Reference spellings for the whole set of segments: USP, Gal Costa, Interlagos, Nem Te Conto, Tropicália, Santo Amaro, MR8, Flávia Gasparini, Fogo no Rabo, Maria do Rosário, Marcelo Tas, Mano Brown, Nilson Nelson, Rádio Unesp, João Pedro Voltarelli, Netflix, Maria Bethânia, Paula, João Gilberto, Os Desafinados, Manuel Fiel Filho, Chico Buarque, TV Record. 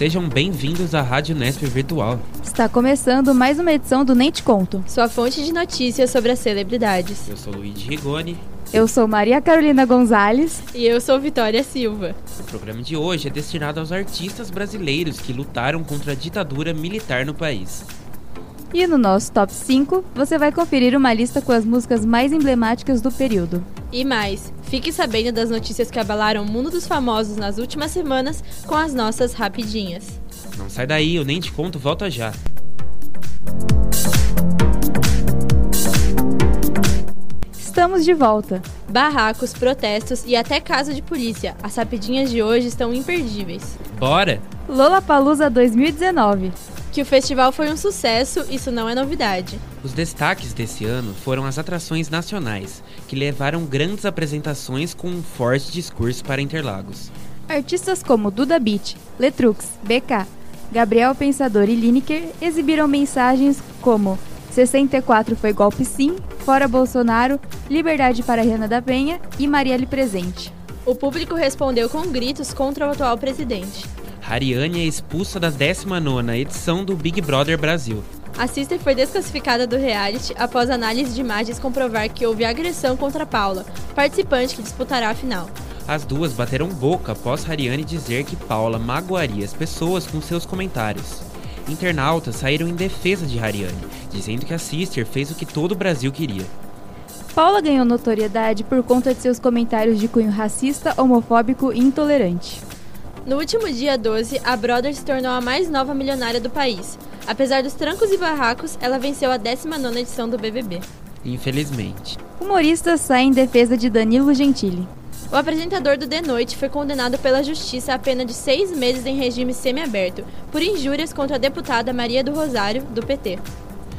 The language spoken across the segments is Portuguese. Sejam bem-vindos à Rádio Unesp Virtual. Está começando mais uma edição do Nem Te Conto, sua fonte de notícias sobre as celebridades. Eu sou Luiz Rigoni. Eu sou Maria Carolina Gonzalez. E eu sou Vitória Silva. O programa de hoje é destinado aos artistas brasileiros que lutaram contra a ditadura militar no país. E no nosso Top 5, você vai conferir uma lista com as músicas mais emblemáticas do período. E mais, fique sabendo das notícias que abalaram o mundo dos famosos nas últimas semanas com as nossas rapidinhas. Não sai daí, eu nem te conto, volta já. Estamos de volta. Barracos, protestos e até casa de polícia. As rapidinhas de hoje estão imperdíveis. Bora! Lollapalooza 2019. Que o festival foi um sucesso, isso não é novidade. Os destaques desse ano foram as atrações nacionais, que levaram grandes apresentações com um forte discurso para Interlagos. Artistas como Duda Beat, Letrux, BK, Gabriel Pensador e Liniker exibiram mensagens como 64 foi golpe sim, fora Bolsonaro, liberdade para Renan da Penha e Marielle presente. O público respondeu com gritos contra o atual presidente. Ariane é expulsa da 19ª edição do Big Brother Brasil. A Sister foi desclassificada do reality após análise de imagens comprovar que houve agressão contra Paula, participante que disputará a final. As duas bateram boca após Ariane dizer que Paula magoaria as pessoas com seus comentários. Internautas saíram em defesa de Ariane, dizendo que a Sister fez o que todo o Brasil queria. Paula ganhou notoriedade por conta de seus comentários de cunho racista, homofóbico e intolerante. No último dia 12, a Brother se tornou a mais nova milionária do país. Apesar dos trancos e barracos, ela venceu a 19ª edição do BBB. Infelizmente. Humoristas saem em defesa de Danilo Gentili. O apresentador do The Noite foi condenado pela justiça a pena de 6 meses em regime semiaberto, por injúrias contra a deputada Maria do Rosário, do PT.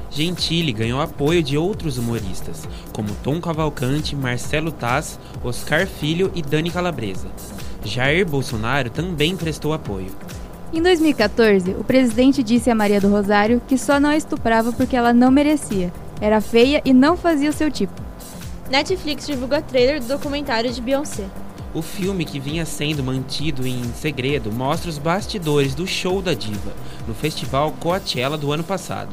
Gentili ganhou apoio de outros humoristas, como Tom Cavalcante, Marcelo Tas, Oscar Filho e Dani Calabresa. Jair Bolsonaro também prestou apoio. Em 2014, o presidente disse a Maria do Rosário que só não a estuprava porque ela não merecia, era feia e não fazia o seu tipo. Netflix divulga trailer do documentário de Beyoncé. O filme, que vinha sendo mantido em segredo, mostra os bastidores do show da diva, no festival Coachella do ano passado.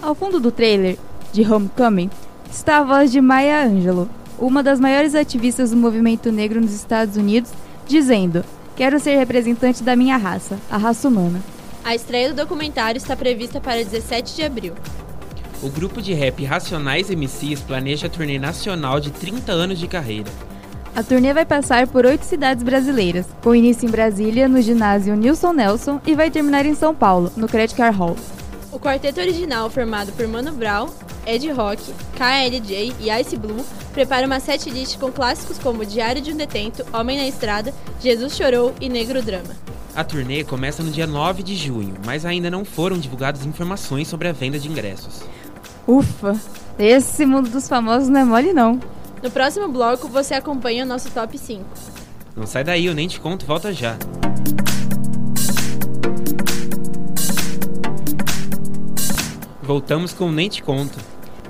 Ao fundo do trailer de Homecoming está a voz de Maya Angelou, uma das maiores ativistas do movimento negro nos Estados Unidos, dizendo, quero ser representante da minha raça, a raça humana. A estreia do documentário está prevista para 17 de abril. O grupo de rap Racionais MCs planeja a turnê nacional de 30 anos de carreira. A turnê vai passar por 8 cidades brasileiras, com início em Brasília, no ginásio Nilson Nelson, e vai terminar em São Paulo, no Credit Card Hall. O quarteto original, formado por Mano Brown, Ed Rock, KLJ e Ice Blue, prepara uma setlist com clássicos como Diário de um Detento, Homem na Estrada, Jesus Chorou e Negro Drama. A turnê começa no dia 9 de junho, mas ainda não foram divulgadas informações sobre a venda de ingressos. Ufa, esse mundo dos famosos não é mole não. No próximo bloco você acompanha o nosso Top 5. Não sai daí, eu nem te conto, volta já. Voltamos com Nem Te Conto.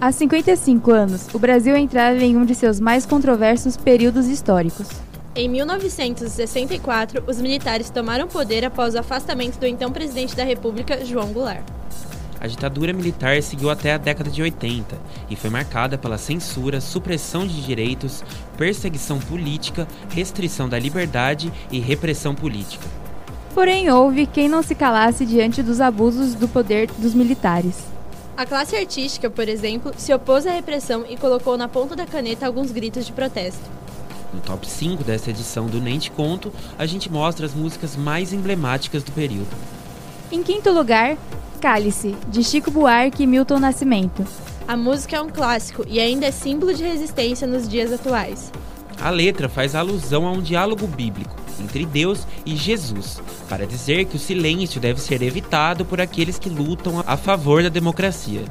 Há 55 anos, o Brasil entrava em um de seus mais controversos períodos históricos. Em 1964, os militares tomaram poder após o afastamento do então presidente da República, João Goulart. A ditadura militar seguiu até a década de 80 e foi marcada pela censura, supressão de direitos, perseguição política, restrição da liberdade e repressão política. Porém, houve quem não se calasse diante dos abusos do poder dos militares. A classe artística, por exemplo, se opôs à repressão e colocou na ponta da caneta alguns gritos de protesto. No Top 5 desta edição do Nem Te Conto, a gente mostra as músicas mais emblemáticas do período. Em quinto lugar, Cálice, de Chico Buarque e Milton Nascimento. A música é um clássico e ainda é símbolo de resistência nos dias atuais. A letra faz alusão a um diálogo bíblico entre Deus e Jesus, para dizer que o silêncio deve ser evitado por aqueles que lutam a favor da democracia.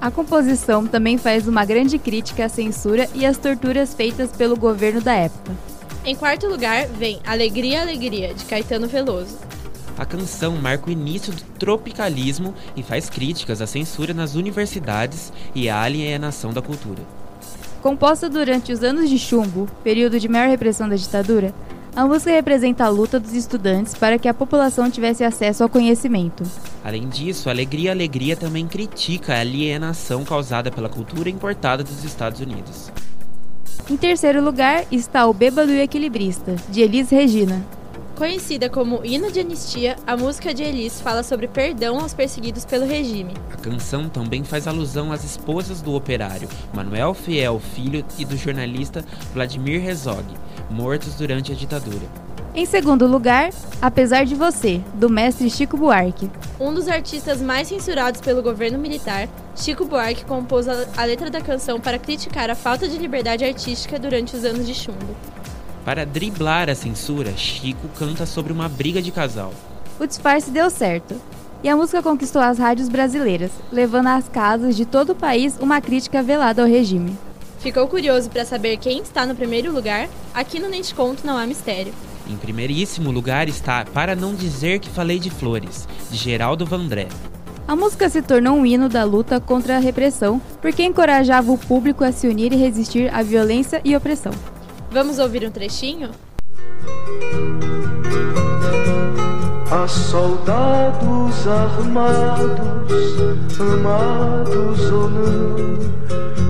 A composição também faz uma grande crítica à censura e às torturas feitas pelo governo da época. Em quarto lugar vem Alegria, Alegria, de Caetano Veloso. A canção marca o início do tropicalismo e faz críticas à censura nas universidades e à alienação da cultura. Composta durante os anos de chumbo, período de maior repressão da ditadura, A música representa a luta dos estudantes para que a população tivesse acesso ao conhecimento. Além disso, Alegria Alegria também critica a alienação causada pela cultura importada dos Estados Unidos. Em terceiro lugar está O Bêbado e o Equilibrista, de Elis Regina. Conhecida como Hino de Anistia, a música de Elis fala sobre perdão aos perseguidos pelo regime. A canção também faz alusão às esposas do operário Manuel Fiel Filho e do jornalista Vladimir Herzog, mortos durante a ditadura. Em segundo lugar, Apesar de Você, do mestre Chico Buarque. Um dos artistas mais censurados pelo governo militar, Chico Buarque compôs a letra da canção para criticar a falta de liberdade artística durante os anos de chumbo. Para driblar a censura, Chico canta sobre uma briga de casal. O disfarce deu certo, e a música conquistou as rádios brasileiras, levando às casas de todo o país uma crítica velada ao regime. Ficou curioso para saber quem está no primeiro lugar? Aqui no Nem Te Conto não há mistério. Em primeiríssimo lugar está Para Não Dizer Que Falei de Flores, de Geraldo Vandré. A música se tornou um hino da luta contra a repressão, porque encorajava o público a se unir e resistir à violência e opressão. Vamos ouvir um trechinho? Há soldados armados, amados ou não,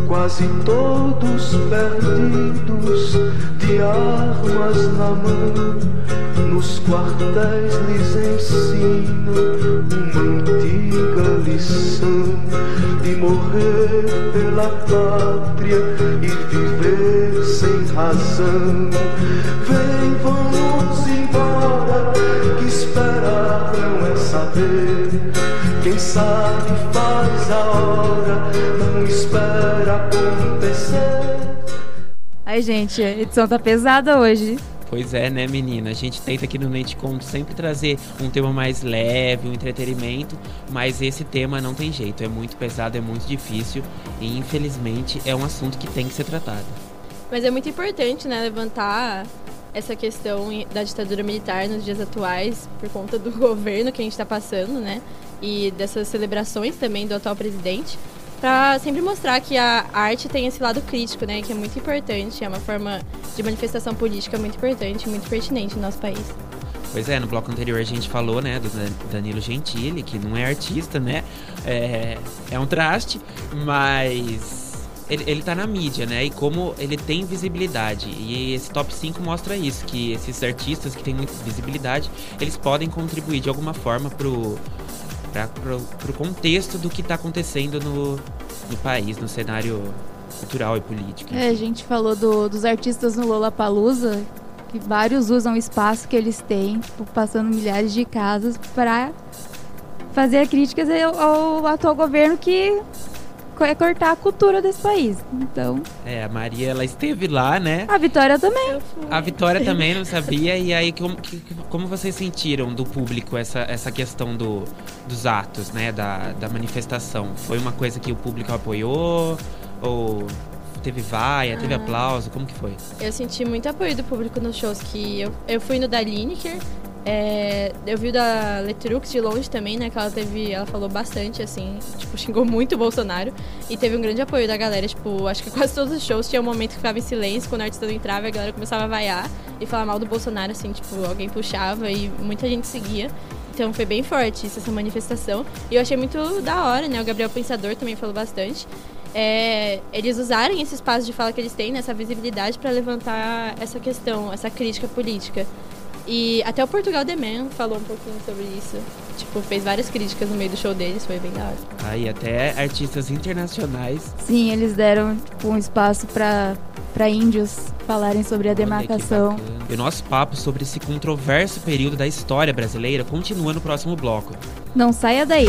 quase todos perdidos, de armas na mão. Nos quartéis lhes ensinam uma antiga lição, de morrer pela pátria e viver sem razão. Vem, vamos embora, que esperar não é saber. Quem sabe faz a hora, não espera acontecer. Ai, gente, a edição tá pesada hoje. Pois é, né, menina? A gente tenta aqui no Nem Te Conto sempre trazer um tema mais leve, um entretenimento, mas esse tema não tem jeito, é muito pesado, é muito difícil e, infelizmente, é um assunto que tem que ser tratado. Mas é muito importante, né, levantar essa questão da ditadura militar nos dias atuais, por conta do governo que a gente está passando, né, e dessas celebrações também do atual presidente, para sempre mostrar que a arte tem esse lado crítico, né, que é muito importante, é uma forma de manifestação política muito importante, muito pertinente no nosso país. Pois é, no bloco anterior a gente falou, né, do Danilo Gentili, que não é artista, né, é um traste, mas ele tá na mídia, né, e como ele tem visibilidade, e esse top 5 mostra isso, que esses artistas que têm muita visibilidade, eles podem contribuir de alguma forma pro contexto do que está acontecendo no país, no cenário cultural e político. Enfim. É, a gente falou dos artistas no Lollapalooza, que vários usam o espaço que eles têm, passando milhares de casas, para fazer críticas ao atual governo que é cortar a cultura desse país. Então... É, a Maria, ela esteve lá, né? A Vitória também. A Vitória também, não sabia. E aí, como vocês sentiram do público essa questão dos atos, né? Da manifestação? Foi uma coisa que o público apoiou? Ou teve vaia, teve aplauso? Como que foi? Eu senti muito apoio do público nos shows que... Eu fui no da Liniker. Eu vi o da Letrux de longe também, né, que ela falou bastante, assim, tipo, xingou muito o Bolsonaro e teve um grande apoio da galera, tipo, acho que quase todos os shows tinha um momento que ficava em silêncio, quando o artista não entrava a galera começava a vaiar e falar mal do Bolsonaro, assim, tipo, alguém puxava e muita gente seguia, então foi bem forte essa manifestação e eu achei muito da hora, né, o Gabriel Pensador também falou bastante. Eles usarem esse espaço de fala que eles têm, nessa visibilidade para levantar essa questão, essa crítica política. E até o Portugal The Man falou um pouquinho sobre isso. Tipo, fez várias críticas no meio do show deles, foi bem da hora. Ah, e até artistas internacionais. Sim, eles deram tipo, um espaço para índios falarem sobre a demarcação. E o nosso papo sobre esse controverso período da história brasileira continua no próximo bloco. Não saia daí!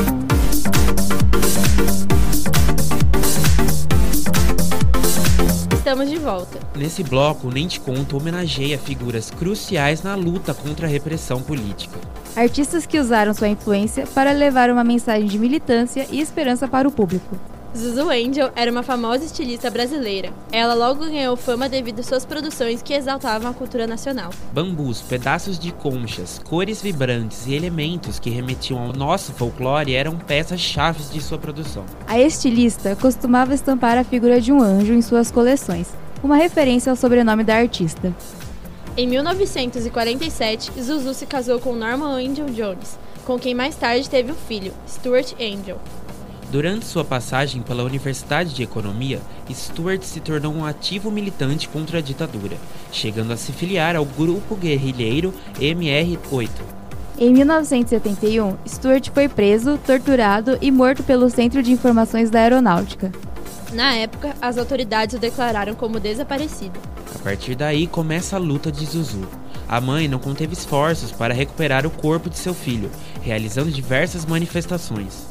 Estamos de volta. Nesse bloco, o Nem Te Conto homenageia figuras cruciais na luta contra a repressão política. Artistas que usaram sua influência para levar uma mensagem de militância e esperança para o público. Zuzu Angel era uma famosa estilista brasileira. Ela logo ganhou fama devido às suas produções que exaltavam a cultura nacional. Bambus, pedaços de conchas, cores vibrantes e elementos que remetiam ao nosso folclore eram peças-chave de sua produção. A estilista costumava estampar a figura de um anjo em suas coleções, uma referência ao sobrenome da artista. Em 1947, Zuzu se casou com Norman Angel Jones, com quem mais tarde teve um filho, Stuart Angel. Durante sua passagem pela Universidade de Economia, Stuart se tornou um ativo militante contra a ditadura, chegando a se filiar ao grupo guerrilheiro MR8. Em 1971, Stuart foi preso, torturado e morto pelo Centro de Informações da Aeronáutica. Na época, as autoridades o declararam como desaparecido. A partir daí, começa a luta de Zuzu. A mãe não conteve esforços para recuperar o corpo de seu filho, realizando diversas manifestações.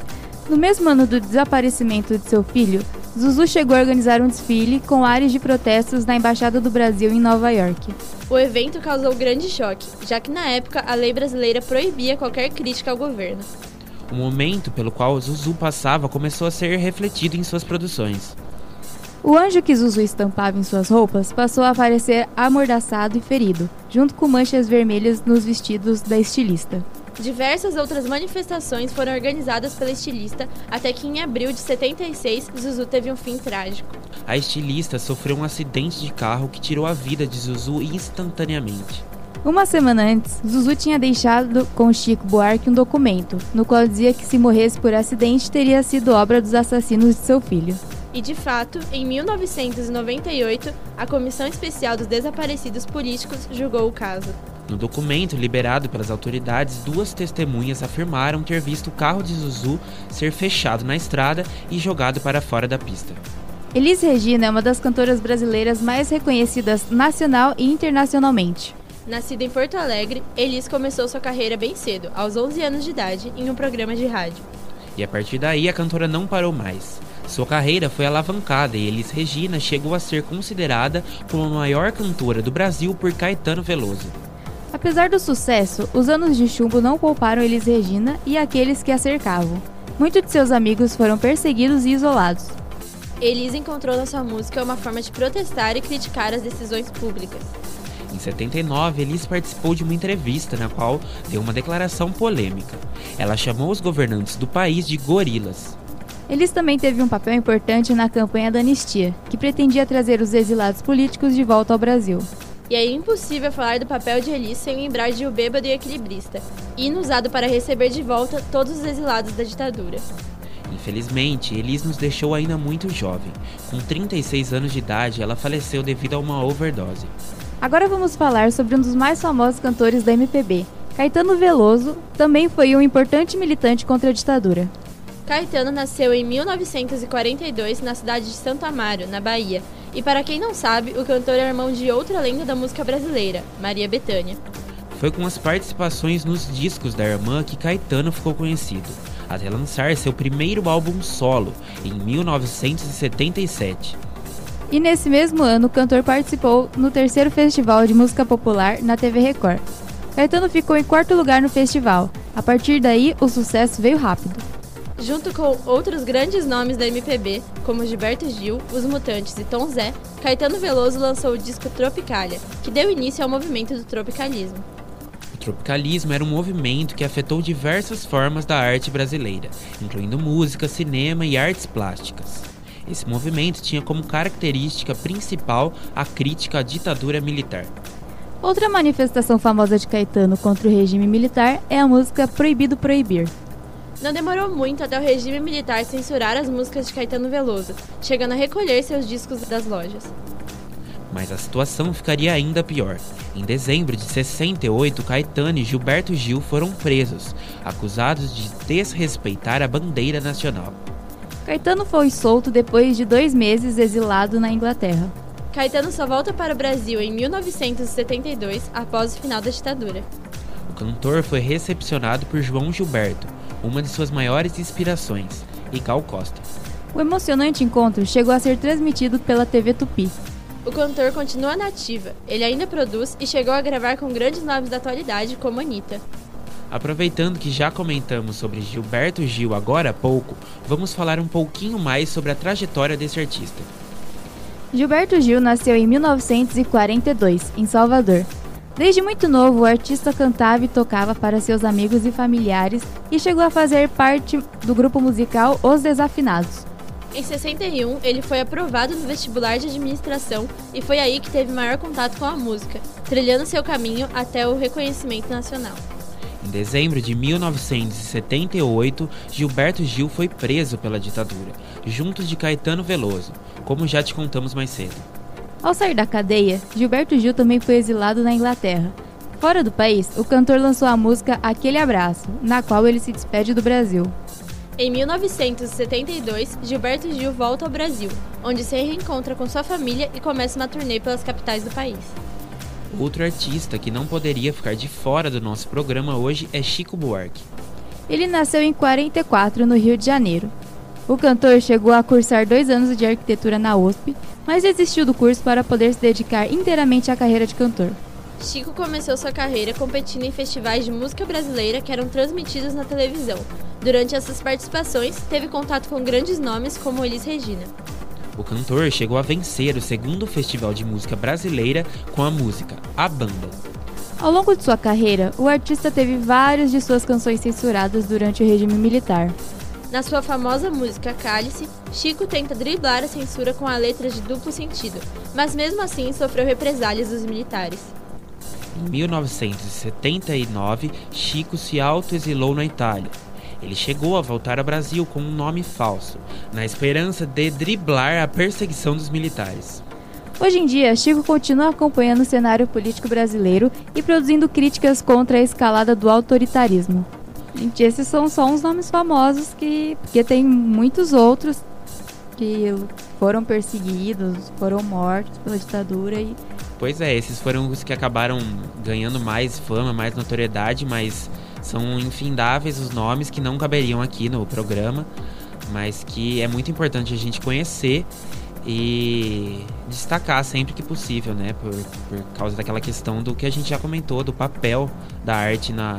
No mesmo ano do desaparecimento de seu filho, Zuzu chegou a organizar um desfile com ares de protestos na Embaixada do Brasil em Nova York. O evento causou grande choque, já que na época a lei brasileira proibia qualquer crítica ao governo. O momento pelo qual Zuzu passava começou a ser refletido em suas produções. O anjo que Zuzu estampava em suas roupas passou a aparecer amordaçado e ferido, junto com manchas vermelhas nos vestidos da estilista. Diversas outras manifestações foram organizadas pela estilista, até que em abril de 76, Zuzu teve um fim trágico. A estilista sofreu um acidente de carro que tirou a vida de Zuzu instantaneamente. Uma semana antes, Zuzu tinha deixado com Chico Buarque um documento, no qual dizia que se morresse por acidente teria sido obra dos assassinos de seu filho. E de fato, em 1998, a Comissão Especial dos Desaparecidos Políticos julgou o caso. No documento liberado pelas autoridades, duas testemunhas afirmaram ter visto o carro de Zuzu ser fechado na estrada e jogado para fora da pista. Elis Regina é uma das cantoras brasileiras mais reconhecidas nacional e internacionalmente. Nascida em Porto Alegre, Elis começou sua carreira bem cedo, aos 11 anos de idade, em um programa de rádio. E a partir daí, a cantora não parou mais. Sua carreira foi alavancada e Elis Regina chegou a ser considerada como a maior cantora do Brasil por Caetano Veloso. Apesar do sucesso, os anos de chumbo não pouparam Elis Regina e aqueles que a cercavam. Muitos de seus amigos foram perseguidos e isolados. Elis encontrou na sua música uma forma de protestar e criticar as decisões públicas. Em 79, Elis participou de uma entrevista na qual deu uma declaração polêmica. Ela chamou os governantes do país de gorilas. Elis também teve um papel importante na campanha da anistia, que pretendia trazer os exilados políticos de volta ao Brasil. E é impossível falar do papel de Elis sem lembrar de O Bêbado e Equilibrista, hino usado para receber de volta todos os exilados da ditadura. Infelizmente, Elis nos deixou ainda muito jovem. Com 36 anos de idade, ela faleceu devido a uma overdose. Agora vamos falar sobre um dos mais famosos cantores da MPB. Caetano Veloso também foi um importante militante contra a ditadura. Caetano nasceu em 1942 na cidade de Santo Amaro, na Bahia. E para quem não sabe, o cantor é irmão de outra lenda da música brasileira, Maria Bethânia. Foi com as participações nos discos da irmã que Caetano ficou conhecido, até lançar seu primeiro álbum solo, em 1977. E nesse mesmo ano, o cantor participou no terceiro Festival de Música Popular na TV Record. Caetano ficou em quarto lugar no festival. A partir daí, o sucesso veio rápido. Junto com outros grandes nomes da MPB, como Gilberto Gil, Os Mutantes e Tom Zé, Caetano Veloso lançou o disco Tropicália, que deu início ao movimento do tropicalismo. O tropicalismo era um movimento que afetou diversas formas da arte brasileira, incluindo música, cinema e artes plásticas. Esse movimento tinha como característica principal a crítica à ditadura militar. Outra manifestação famosa de Caetano contra o regime militar é a música Proibido Proibir. Não demorou muito até o regime militar censurar as músicas de Caetano Veloso, chegando a recolher seus discos das lojas. Mas a situação ficaria ainda pior. Em dezembro de 68, Caetano e Gilberto Gil foram presos, acusados de desrespeitar a bandeira nacional. Caetano foi solto depois de 2 meses exilado na Inglaterra. Caetano só volta para o Brasil em 1972, após o final da ditadura. O cantor foi recepcionado por João Gilberto, uma de suas maiores inspirações, e Gal Costa. O emocionante encontro chegou a ser transmitido pela TV Tupi. O cantor continua na ativa, ele ainda produz e chegou a gravar com grandes nomes da atualidade como Anitta. Aproveitando que já comentamos sobre Gilberto Gil agora há pouco, vamos falar um pouquinho mais sobre a trajetória desse artista. Gilberto Gil nasceu em 1942, em Salvador. Desde muito novo, o artista cantava e tocava para seus amigos e familiares e chegou a fazer parte do grupo musical Os Desafinados. Em 61, ele foi aprovado no vestibular de administração e foi aí que teve maior contato com a música, trilhando seu caminho até o reconhecimento nacional. Em dezembro de 1978, Gilberto Gil foi preso pela ditadura, junto de Caetano Veloso, como já te contamos mais cedo. Ao sair da cadeia, Gilberto Gil também foi exilado na Inglaterra. Fora do país, o cantor lançou a música Aquele Abraço, na qual ele se despede do Brasil. Em 1972, Gilberto Gil volta ao Brasil, onde se reencontra com sua família e começa uma turnê pelas capitais do país. Outro artista que não poderia ficar de fora do nosso programa hoje é Chico Buarque. Ele nasceu em 1944, no Rio de Janeiro. O cantor chegou a cursar 2 anos de arquitetura na USP, mas desistiu do curso para poder se dedicar inteiramente à carreira de cantor. Chico começou sua carreira competindo em festivais de música brasileira que eram transmitidos na televisão. Durante essas participações, teve contato com grandes nomes como Elis Regina. O cantor chegou a vencer o 2º Festival de Música Brasileira com a música A Banda. Ao longo de sua carreira, o artista teve várias de suas canções censuradas durante o regime militar. Na sua famosa música Cálice, Chico tenta driblar a censura com a letra de duplo sentido, mas mesmo assim sofreu represálias dos militares. Em 1979, Chico se autoexilou na Itália. Ele chegou a voltar ao Brasil com um nome falso, na esperança de driblar a perseguição dos militares. Hoje em dia, Chico continua acompanhando o cenário político brasileiro e produzindo críticas contra a escalada do autoritarismo. Gente, esses são só uns nomes famosos, porque tem muitos outros que foram perseguidos, foram mortos pela ditadura e... Pois é, esses foram os que acabaram ganhando mais fama, mais notoriedade, mas são infindáveis os nomes que não caberiam aqui no programa, mas que é muito importante a gente conhecer e destacar sempre que possível, né? Por causa daquela questão do que a gente já comentou, do papel da arte na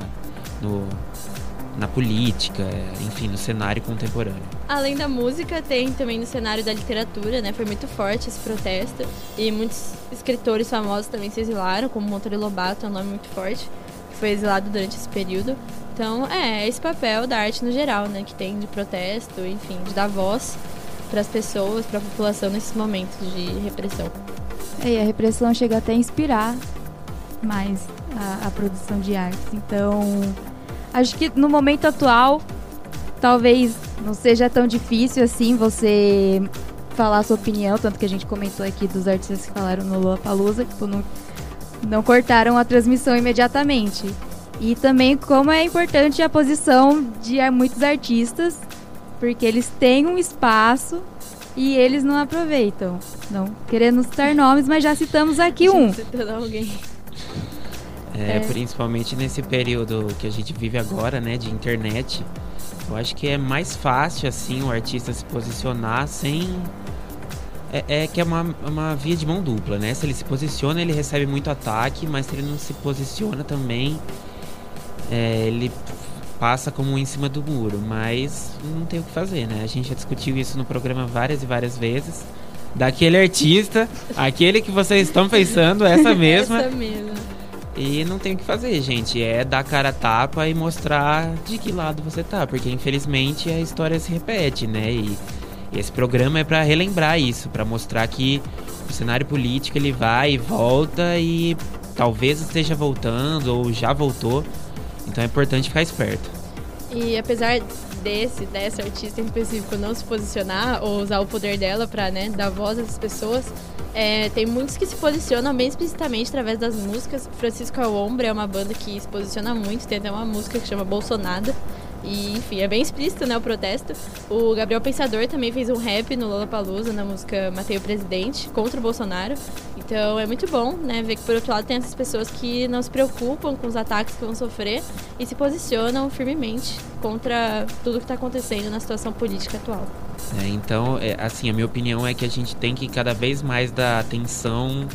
política, enfim, no cenário contemporâneo. Além da música, tem também no cenário da literatura, né? Foi muito forte esse protesto e muitos escritores famosos também se exilaram, como Monteiro Lobato, é um nome muito forte, que foi exilado durante esse período. Então, é esse papel da arte no geral, né? Que tem de protesto, enfim, de dar voz para as pessoas, para a população nesses momentos de repressão. E a repressão chega até a inspirar mais a produção de artes, então... Acho que no momento atual, talvez não seja tão difícil assim você falar a sua opinião, tanto que a gente comentou aqui dos artistas que falaram no Lollapalooza, tipo, não cortaram a transmissão imediatamente. E também como é importante a posição de muitos artistas, porque eles têm um espaço e eles não aproveitam. Não querendo citar nomes, mas já citamos aqui um. Citando alguém. Principalmente nesse período que a gente vive agora, né, de internet, eu acho que é mais fácil, assim, o artista se posicionar sem... que é uma via de mão dupla, né? Se ele se posiciona, ele recebe muito ataque, mas se ele não se posiciona também, ele passa como um em cima do muro, mas não tem o que fazer, né? A gente já discutiu isso no programa várias e várias vezes, daquele artista, aquele que vocês estão pensando, essa mesma... Essa mesma. E não tem o que fazer, gente, é dar cara a tapa e mostrar de que lado você tá, porque infelizmente a história se repete, né? E esse programa é pra relembrar isso, pra mostrar que o cenário político ele vai e volta e talvez esteja voltando ou já voltou, então é importante ficar esperto. E apesar dessa artista em específico não se posicionar ou usar o poder dela pra, né, dar voz às pessoas... Tem muitos que se posicionam bem explicitamente através das músicas. Francisco Alombre é uma banda que se posiciona muito, tem até uma música que chama Bolsonada. E, enfim, é bem explícito, né, o protesto. O Gabriel Pensador também fez um rap no Lollapalooza, na música Matei o Presidente, contra o Bolsonaro. Então é muito bom, né, ver que por outro lado tem essas pessoas que não se preocupam com os ataques que vão sofrer e se posicionam firmemente contra tudo que está acontecendo na situação política atual. Então, assim, a minha opinião é que a gente tem que cada vez mais dar atenção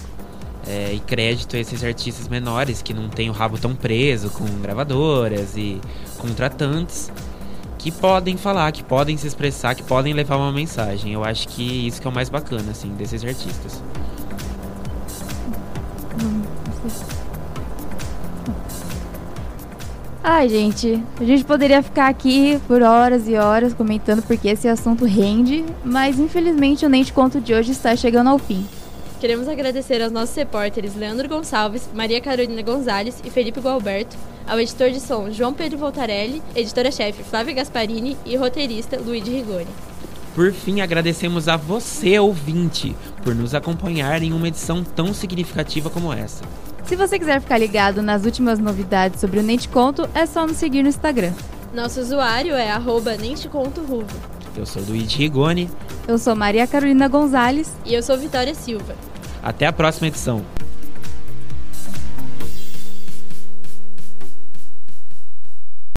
e crédito a esses artistas menores que não tem o rabo tão preso com gravadoras e contratantes, que podem falar, que podem se expressar, que podem levar uma mensagem. Eu acho que isso que é o mais bacana, assim, desses artistas. Ai, gente, a gente poderia ficar aqui por horas e horas comentando porque esse assunto rende, mas infelizmente o Nem Te Conto de hoje está chegando ao fim. Queremos agradecer aos nossos repórteres Leandro Gonçalves, Maria Carolina Gonzalez e Felipe Gualberto, ao editor de som João Pedro Voltarelli, editora-chefe Flávia Gasparini e roteirista Luiz Rigoni. Por fim, agradecemos a você, ouvinte, por nos acompanhar em uma edição tão significativa como essa. Se você quiser ficar ligado nas últimas novidades sobre o Nem Te Conto, é só nos seguir no Instagram. Nosso usuário é @NemTeContoRuvo. Eu sou Luiz Rigoni. Eu sou Maria Carolina Gonzalez. E eu sou Vitória Silva. Até a próxima edição.